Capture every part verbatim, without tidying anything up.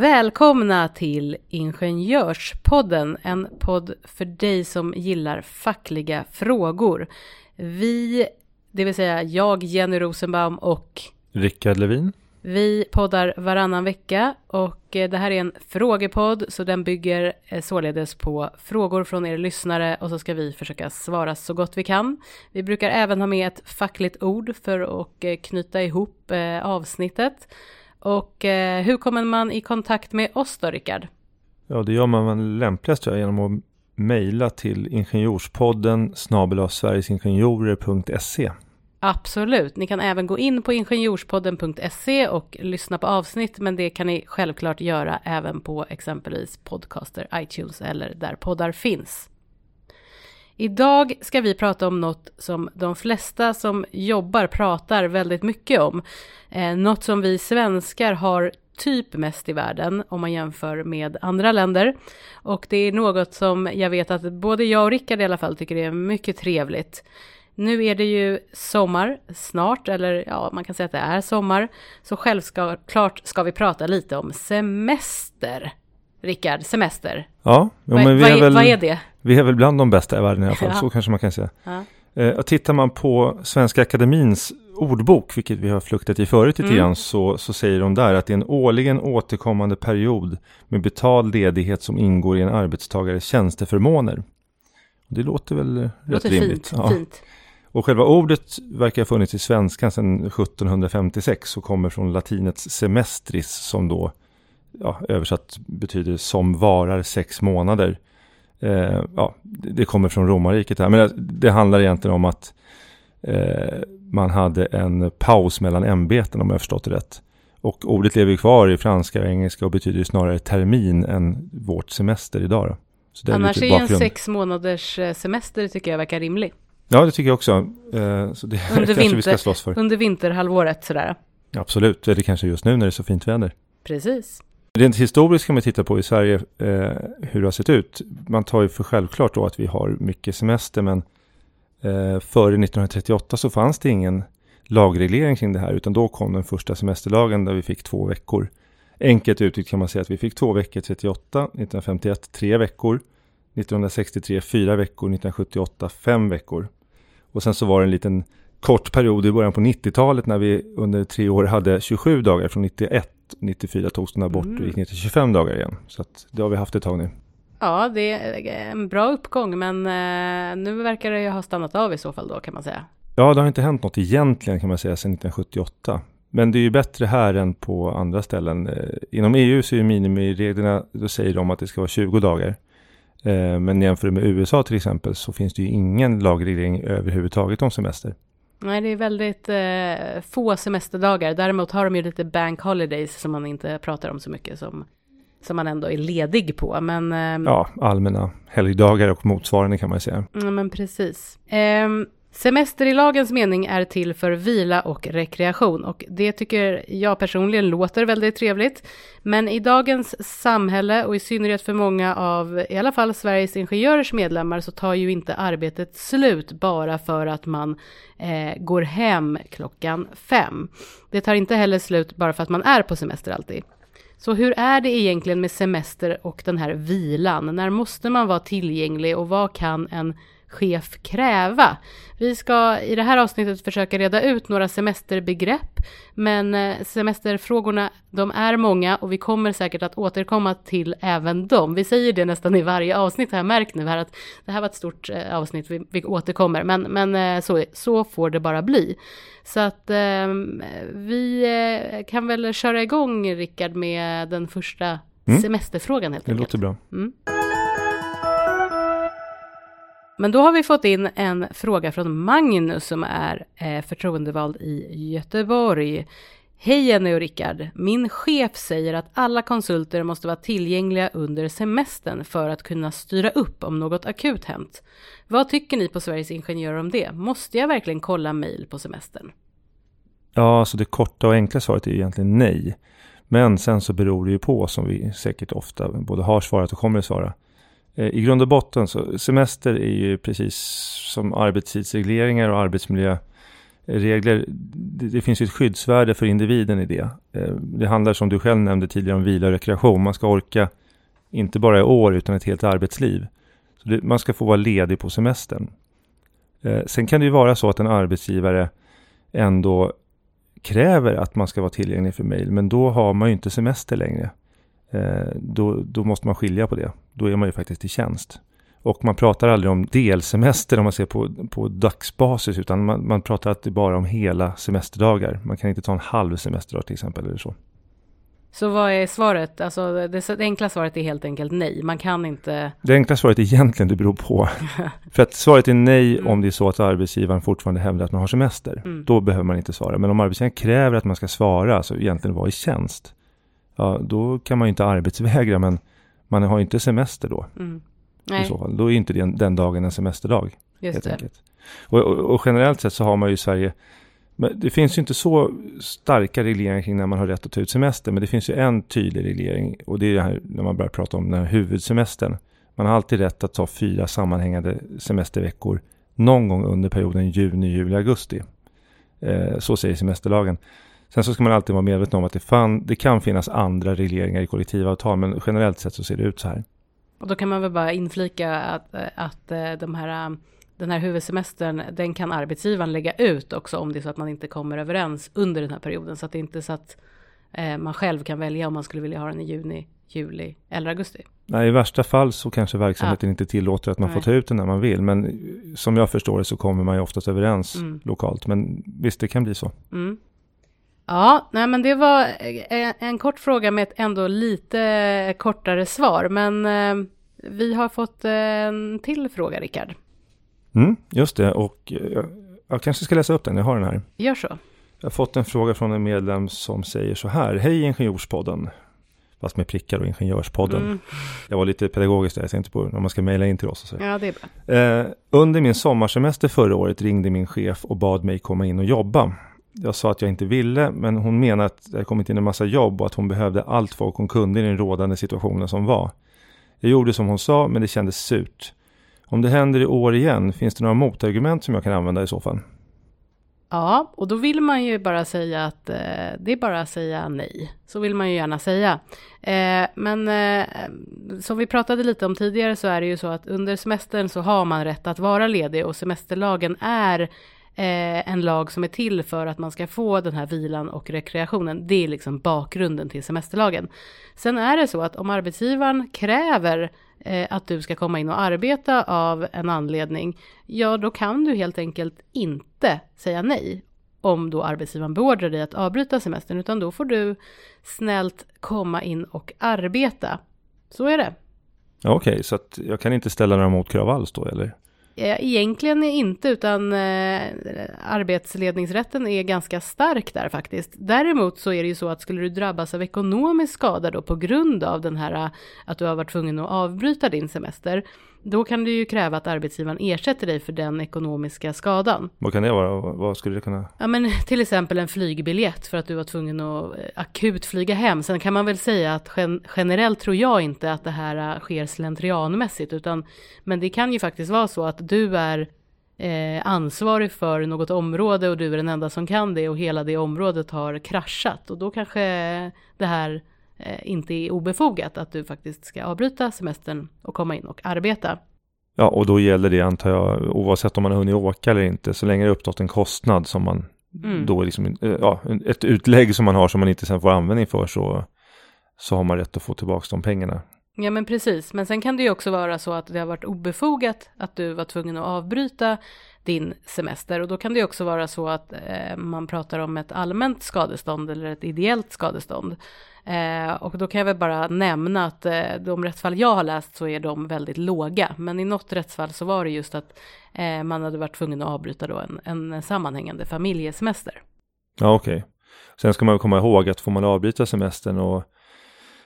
Välkomna till Ingenjörspodden, en podd för dig som gillar fackliga frågor. Vi, det vill säga jag, Jenny Rosenbaum och Rickard Levin. Vi poddar varannan vecka och det här är en frågepodd, så den bygger således på frågor från er lyssnare och så ska vi försöka svara så gott vi kan. Vi brukar även ha med ett fackligt ord för att knyta ihop avsnittet. Och eh, hur kommer man i kontakt med oss då, Rickard? Ja, det gör man lämpligast genom att mejla till ingenjörspodden snabel-a sverigesingenjörer.se. Absolut, ni kan även gå in på ingenjörspodden punkt se och lyssna på avsnitt, men det kan ni självklart göra även på exempelvis podcaster, iTunes eller där poddar finns. Idag ska vi prata om något som de flesta som jobbar pratar väldigt mycket om. Eh, något som vi svenskar har typ mest i världen om man jämför med andra länder. Och det är något som jag vet att både jag och Rickard i alla fall tycker är mycket trevligt. Nu är det ju sommar snart, eller ja, man kan säga att det är sommar. Så självklart ska vi prata lite om semester. Rickard, semester. Ja, men vad, vi vad, är väl, vad är det? Vi är väl bland de bästa i världen i alla fall, ja. Så kanske man kan säga. Ja. Eh, och tittar man på Svenska Akademins ordbok, vilket vi har fluktat i förut lite mm. grann, så, så säger de där att det är en årligen återkommande period med betald ledighet som ingår i en arbetstagares tjänsteförmåner. Det låter väl rätt låter rimligt. Fint, ja. fint. Och själva ordet verkar ha funnits i svenskan sedan sjuttonhundrafemtiosex och kommer från latinets semestris som då Ja, översatt betyder som varar sex månader. Eh, ja, det kommer från romarriket här. Men det, det handlar egentligen om att eh, man hade en paus mellan ämbeten, om jag förstått det rätt. Och ordet lever kvar i franska och engelska och betyder snarare termin än vårt semester idag. Då. Så det är Annars är ju en sex månaders semester tycker jag verkar rimlig. Ja, det tycker jag också. Eh, så det under, vinter, vi ska slåss för. under vinterhalvåret sådär. Absolut, eller kanske just nu när det är så fint väder. Precis. Rent historiskt kan man titta på i Sverige eh, hur det har sett ut. Man tar ju för självklart då att vi har mycket semester, men eh, före nittonhundratrettioåtta så fanns det ingen lagreglering kring det här, utan då kom den första semesterlagen där vi fick två veckor. Enkelt uttryckt kan man säga att vi fick två veckor nittonhundraåtta, nittonhundrafemtioett tre veckor, nittonhundrasextiotre fyra veckor, nittonhundrasjuttioåtta fem veckor. Och sen så var det en liten kort period i början på nittiotalet när vi under tre år hade tjugosju dagar från nittioett. nittiofyra togs den här bort och gick ner till tjugofem dagar igen. Så att det har vi haft ett tag nu. Ja, det är en bra uppgång, men nu verkar det ju ha stannat av i så fall då, kan man säga. Ja, det har inte hänt något egentligen kan man säga sedan nittonhundrasjuttioåtta. Men det är ju bättre här än på andra ställen. Inom E U så är ju minimireglerna, då säger de att det ska vara tjugo dagar. Men jämfört med U S A till exempel så finns det ju ingen lagreglering överhuvudtaget om semester. Nej, det är väldigt eh, få semesterdagar. Däremot har de ju lite bank holidays som man inte pratar om så mycket som, som man ändå är ledig på. Men, eh, ja, allmänna helgdagar och motsvarande kan man säga. Ja, men precis. Eh, semester i lagens mening är till för vila och rekreation. Och det tycker jag personligen låter väldigt trevligt. Men i dagens samhälle och i synnerhet för många av i alla fall Sveriges ingenjörers medlemmar så tar ju inte arbetet slut bara för att man eh, går hem klockan fem. Det tar inte heller slut bara för att man är på semester alltid. Så hur är det egentligen med semester och den här vilan? När måste man vara tillgänglig och vad kan en chef kräva? Vi ska i det här avsnittet försöka reda ut några semesterbegrepp, men semesterfrågorna, de är många och vi kommer säkert att återkomma till även dem. Vi säger det nästan i varje avsnitt här, märkt nu här att det här var ett stort avsnitt, vi, vi återkommer, men, men så, så får det bara bli. Så att vi kan väl köra igång, Rickard, med den första mm. semesterfrågan helt enkelt. Det låter bra. Mm. Men då har vi fått in en fråga från Magnus som är eh, förtroendevald i Göteborg. Hej Jenny och Rickard, min chef säger att alla konsulter måste vara tillgängliga under semestern för att kunna styra upp om något akut hänt. Vad tycker ni på Sveriges ingenjörer om det? Måste jag verkligen kolla mejl på semestern? Ja, så det korta och enkla svaret är egentligen nej. Men sen så beror det ju på, som vi säkert ofta både har svarat och kommer att svara. I grund och botten så semester är ju precis som arbetstidsregleringar och arbetsmiljö regler, det, det finns ju ett skyddsvärde för individen i det. Det handlar, som du själv nämnde tidigare, om vila och rekreation. Man ska orka inte bara i år utan ett helt arbetsliv. Så det, man ska få vara ledig på semestern. Sen kan det ju vara så att en arbetsgivare ändå kräver att man ska vara tillgänglig för mejl, men då har man ju inte semester längre. Eh, då, då måste man skilja på det. Då är man ju faktiskt i tjänst. Och man pratar aldrig om delsemester om man ser på, på dagsbasis, utan man, man pratar alltid bara om hela semesterdagar. Man kan inte ta en halv semesterdag till exempel eller så. Så vad är svaret? Alltså det, det enkla svaret är helt enkelt nej. Man kan inte... Det enkla svaret är egentligen det beror på. För att svaret är nej mm. om det är så att arbetsgivaren fortfarande hävdar att man har semester. Mm. Då behöver man inte svara. Men om arbetsgivaren kräver att man ska svara, alltså egentligen vara i tjänst. Ja, då kan man ju inte arbetsvägra, men man har ju inte semester då. Mm. Nej. I så fall. Då är inte den, den dagen en semesterdag. Just det. Och, och, och generellt sett så har man ju i Sverige... Men det finns ju inte så starka regleringar kring när man har rätt att ta ut semester. Men det finns ju en tydlig reglering, och det är det här när man börjar prata om den här huvudsemestern. Man har alltid rätt att ta fyra sammanhängande semesterveckor någon gång under perioden juni, juli, augusti. Eh, så säger semesterlagen. Sen så ska man alltid vara medveten om att det, fan, det kan finnas andra regleringar i kollektivavtal, men generellt sett så ser det ut så här. Och då kan man väl bara inflika att, att de här... Den här huvudsemestern, den kan arbetsgivaren lägga ut också om det är så att man inte kommer överens under den här perioden. Så att det inte är så att eh, man själv kan välja om man skulle vilja ha den i juni, juli eller augusti. Nej, i värsta fall så kanske verksamheten ja. inte tillåter att man Nej. får ta ut den när man vill. Men som jag förstår det så kommer man ju oftast överens mm. lokalt. Men visst, det kan bli så. Mm. Ja, nej, men det var en kort fråga med ett ändå lite kortare svar. Men eh, vi har fått en till fråga, Rickard. Mm, just det, och jag, jag kanske ska läsa upp den, jag har den här. Gör så. Jag har fått en fråga från en medlem som säger så här: hej Ingenjörspodden, fast med prickar och Ingenjörspodden. Mm. Jag var lite pedagogisk där, jag tänkte på om man ska mejla in till oss. Och så. Ja, det är bra. Eh, under min sommarsemester förra året ringde min chef och bad mig komma in och jobba. Jag sa att jag inte ville, men hon menade att jag kommit in en massa jobb och att hon behövde allt vad hon kunde i den rådande situationen som var. Jag gjorde som hon sa, men det kändes surt. Om det händer i år igen, finns det några motargument som jag kan använda i så fall? Ja, och då vill man ju bara säga att eh, det är bara att säga nej. Så vill man ju gärna säga. Eh, men eh, som vi pratade lite om tidigare så är det ju så att under semestern så har man rätt att vara ledig. Och semesterlagen är eh, en lag som är till för att man ska få den här vilan och rekreationen. Det är liksom bakgrunden till semesterlagen. Sen är det så att om arbetsgivaren kräver att du ska komma in och arbeta av en anledning, ja då kan du helt enkelt inte säga nej om då arbetsgivaren beordrar dig att avbryta semestern, utan då får du snällt komma in och arbeta. Så är det. Ja, okej, okay, så att jag kan inte ställa några motkrav alls då, eller? Egentligen inte, utan eh, arbetsledningsrätten är ganska stark där faktiskt. Däremot så är det ju så att skulle du drabbas av ekonomisk skada då på grund av den här att du har varit tvungen att avbryta din semester, då kan du ju kräva att arbetsgivaren ersätter dig för den ekonomiska skadan. Vad kan det vara? Vad skulle det kunna? Ja, men till exempel en flygbiljett för att du var tvungen att akut flyga hem. Sen kan man väl säga att gen- generellt tror jag inte att det här sker slentrianmässigt, utan men det kan ju faktiskt vara så att du är eh, ansvarig för något område och du är den enda som kan det och hela det området har kraschat, och då kanske det här inte är obefogat att du faktiskt ska avbryta semestern och komma in och arbeta. Ja, och då gäller det antar jag oavsett om man har hunnit åka eller inte, så länge det uppstått en kostnad som man mm. då liksom, ja, ett utlägg som man har som man inte sen får användning för, så, så har man rätt att få tillbaka de pengarna. Ja, men precis. Men sen kan det ju också vara så att det har varit obefogat att du var tvungen att avbryta din semester, och då kan det ju också vara så att eh, man pratar om ett allmänt skadestånd eller ett ideellt skadestånd. Eh, och då kan jag väl bara nämna att eh, de rättsfall jag har läst så är de väldigt låga. Men i något rättsfall så var det just att eh, man hade varit tvungen att avbryta då en, en sammanhängande familjesemester. Ja, okej. Okay. Sen ska man komma ihåg att får man avbryta semestern och,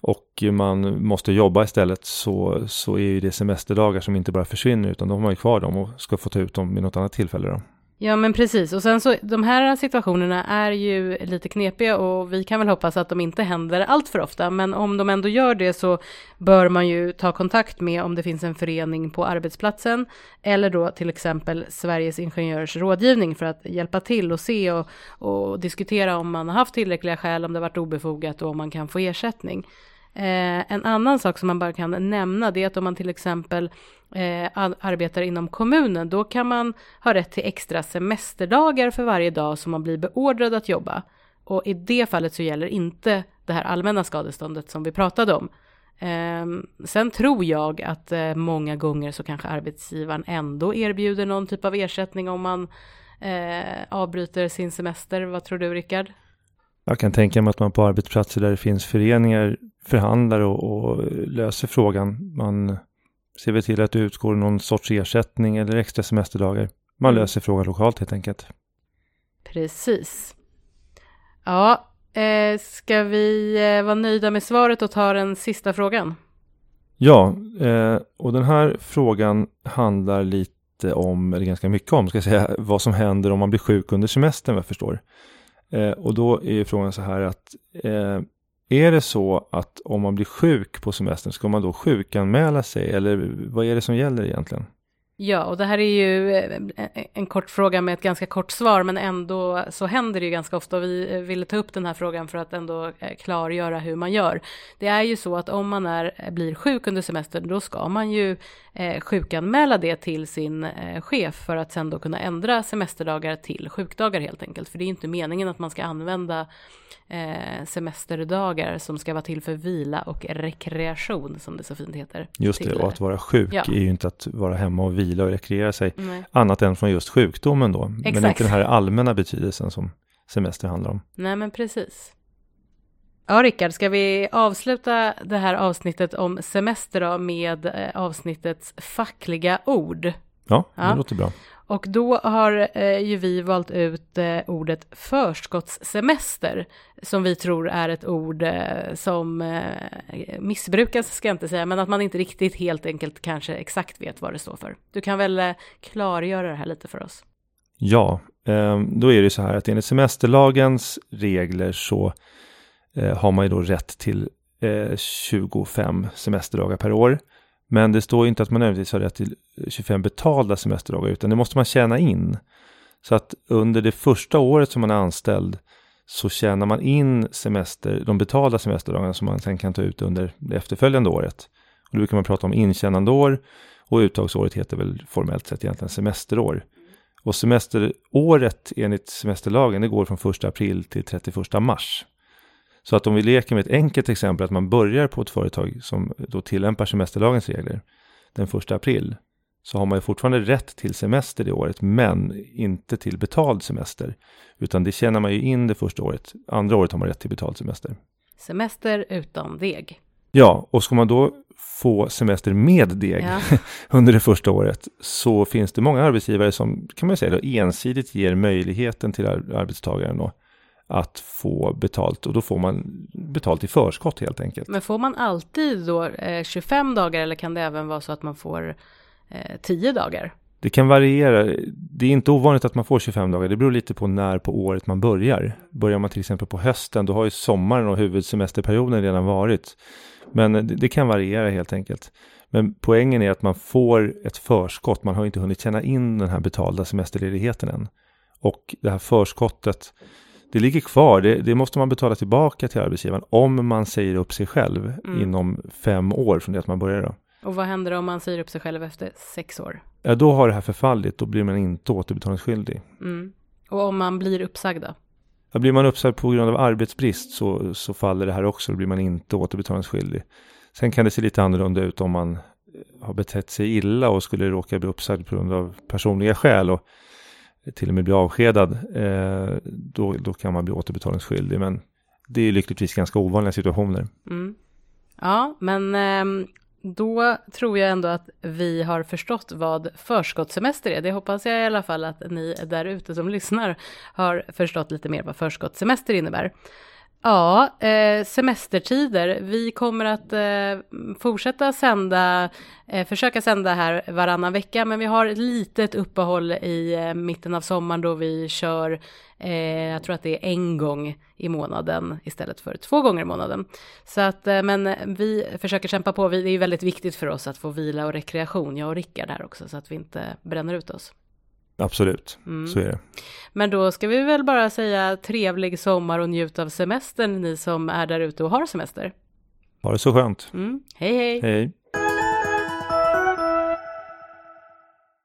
och man måste jobba istället, så, så är det semesterdagar som inte bara försvinner, utan de har man ju kvar dem och ska få ta ut dem vid något annat tillfälle då. Ja, men precis. Och sen så, de här situationerna är ju lite knepiga och vi kan väl hoppas att de inte händer allt för ofta. Men om de ändå gör det så bör man ju ta kontakt med om det finns en förening på arbetsplatsen eller då till exempel Sveriges ingenjörers rådgivning för att hjälpa till och se och, och diskutera om man har haft tillräckliga skäl, om det har varit obefogat och om man kan få ersättning. Eh, en annan sak som man bara kan nämna det är att om man till exempel eh, arbetar inom kommunen, då kan man ha rätt till extra semesterdagar för varje dag som man blir beordrad att jobba. Och i det fallet så gäller inte det här allmänna skadeståndet som vi pratade om. Eh, sen tror jag att eh, många gånger så kanske arbetsgivaren ändå erbjuder någon typ av ersättning om man eh, avbryter sin semester. Vad tror du, Rickard? Jag kan tänka mig att man på arbetsplatser där det finns föreningar förhandlar och, och löser frågan. Man ser väl till att det utgår någon sorts ersättning eller extra semesterdagar. Man löser frågan lokalt helt enkelt. Precis. Ja, eh, ska vi eh, vara nöjda med svaret och ta den sista frågan? Ja, eh, och den här frågan handlar lite om, eller ganska mycket om ska jag säga, vad som händer om man blir sjuk under semestern, vad jag förstår. Eh, och då är frågan så här att eh, är det så att om man blir sjuk på semestern ska man då sjukanmäla sig eller vad är det som gäller egentligen? Ja, och det här är ju en kort fråga med ett ganska kort svar, men ändå så händer det ju ganska ofta och vi ville ta upp den här frågan för att ändå klargöra hur man gör. Det är ju så att om man är, blir sjuk under semestern då ska man ju eh, sjukanmäla det till sin eh, chef för att sen då kunna ändra semesterdagar till sjukdagar helt enkelt. För det är inte meningen att man ska använda eh, semesterdagar som ska vara till för vila och rekreation som det så fint heter. Just det, till, och att vara sjuk ja. Är ju inte att vara hemma och vila. och rekreera sig, Nej. Annat än från just sjukdomen då. Exakt. Men inte den här allmänna betydelsen som semester handlar om. Nej, men precis. Ja, Rickard, ska vi avsluta det här avsnittet om semester då med avsnittets fackliga ord? Ja, det ja. låter bra. Och då har eh, ju vi valt ut eh, ordet förskottssemester som vi tror är ett ord eh, som eh, missbrukas, ska jag inte säga, men att man inte riktigt helt enkelt kanske exakt vet vad det står för. Du kan väl eh, klargöra det här lite för oss? Ja, eh, då är det så här att enligt semesterlagens regler så eh, har man ju då rätt till eh, tjugofem semesterdagar per år. Men det står inte att man nödvändigtvis har rätt till tjugofem betalda semesterdagar utan det måste man tjäna in. Så att under det första året som man är anställd så tjänar man in semester, de betalda semesterdagarna som man sen kan ta ut under det efterföljande året. Och då brukar man prata om intjänandeår och uttagsåret heter väl formellt sett egentligen semesterår. Och semesteråret enligt semesterlagen det går från första april till trettioförsta mars. Så att om vi leker med ett enkelt exempel att man börjar på ett företag som då tillämpar semesterlagens regler den första april så har man ju fortfarande rätt till semester det året men inte till betald semester utan det tjänar man ju in det första året. Andra året har man rätt till betald semester. Semester utan deg. Ja, och ska man då få semester med deg ja. under det första året så finns det många arbetsgivare som kan man säga då, ensidigt ger möjligheten till arbetstagaren då att få betalt och då får man betalt i förskott helt enkelt. Men får man alltid då eh, tjugofem dagar eller kan det även vara så att man får eh, tio dagar? Det kan variera. Det är inte ovanligt att man får tjugofem dagar. Det beror lite på när på året man börjar. Börjar man till exempel på hösten då har ju sommaren och huvudsemesterperioden redan varit. Men det, det kan variera helt enkelt. Men poängen är att man får ett förskott. Man har inte hunnit tjäna in den här betalda semesterledigheten än. Och det här förskottet det ligger kvar, det, det måste man betala tillbaka till arbetsgivaren om man säger upp sig själv mm. inom fem år från det att man börjar då. Och vad händer om man säger upp sig själv efter sex år? Ja, då har det här förfallit, då blir man inte återbetalningsskyldig. Mm. Och om man blir uppsagd då? Ja, blir man uppsagd på grund av arbetsbrist så, så faller det här också, då blir man inte återbetalningsskyldig. Sen kan det se lite annorlunda ut om man har betett sig illa och skulle råka bli uppsagd på grund av personliga skäl och till och med bli avskedad, eh, då, då kan man bli återbetalningsskyldig. Men det är lyckligtvis ganska ovanliga situationer. Mm. Ja, men eh, då tror jag ändå att vi har förstått vad förskottssemester är. Det hoppas jag i alla fall att ni där ute som lyssnar har förstått lite mer vad förskottssemester innebär. Ja, eh, semestertider. Vi kommer att eh, fortsätta sända, eh, försöka sända här varannan vecka. Men vi har ett litet uppehåll i eh, mitten av sommaren då vi kör, eh, jag tror att det är en gång i månaden istället för två gånger i månaden. Så att, eh, men vi försöker kämpa på. Det är väldigt viktigt för oss att få vila och rekreation, jag och Rickard här också, så att vi inte bränner ut oss. Absolut, mm. Så är det. Men då ska vi väl bara säga trevlig sommar och njut av semestern, ni som är där ute och har semester. Ha det så skönt. Mm. Hej hej. Hej.